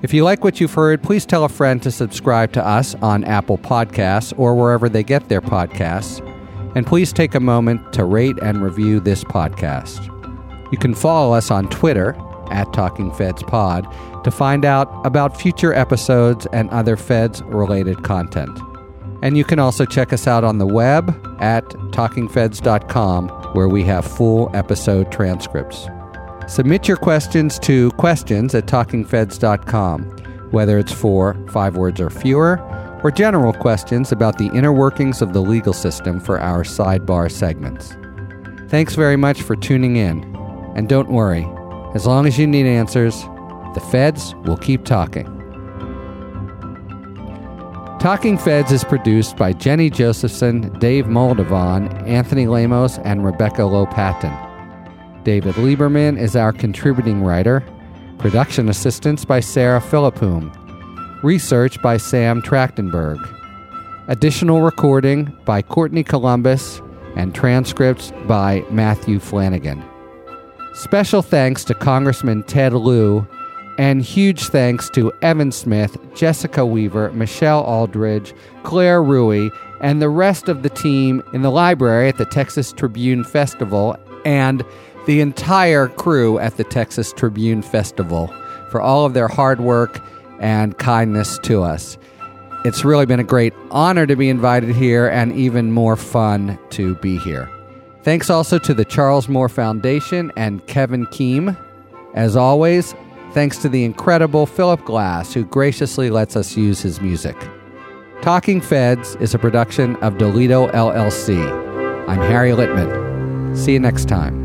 If you like what you've heard, please tell a friend to subscribe to us on Apple Podcasts or wherever they get their podcasts. And please take a moment to rate and review this podcast. You can follow us on Twitter at Talking Feds Pod to find out about future episodes and other Feds-related content. And you can also check us out on the web at talkingfeds.com, where we have full episode transcripts. Submit your questions to questions@talkingfeds.com, whether it's for 5 words or fewer, or general questions about the inner workings of the legal system for our sidebar segments. Thanks very much for tuning in. And don't worry, as long as you need answers, the Feds will keep talking. Talking Feds is produced by Jenny Josephson, Dave Moldovan, Anthony Lamos, and Rebecca Low-Patton. David Lieberman is our contributing writer. Production assistance by Sarah Philippoum. Research by Sam Trachtenberg. Additional recording by Courtney Columbus and transcripts by Matthew Flanagan. Special thanks to Congressman Ted Lieu. And huge thanks to Evan Smith, Jessica Weaver, Michelle Aldridge, Claire Rui, and the rest of the team in the library at the Texas Tribune Festival, and the entire crew at the Texas Tribune Festival for all of their hard work and kindness to us. It's really been a great honor to be invited here, and even more fun to be here. Thanks also to the Charles Moore Foundation and Kevin Keem. As always, thanks to the incredible Philip Glass, who graciously lets us use his music. Talking Feds is a production of Dolito LLC. I'm Harry Littman. See you next time.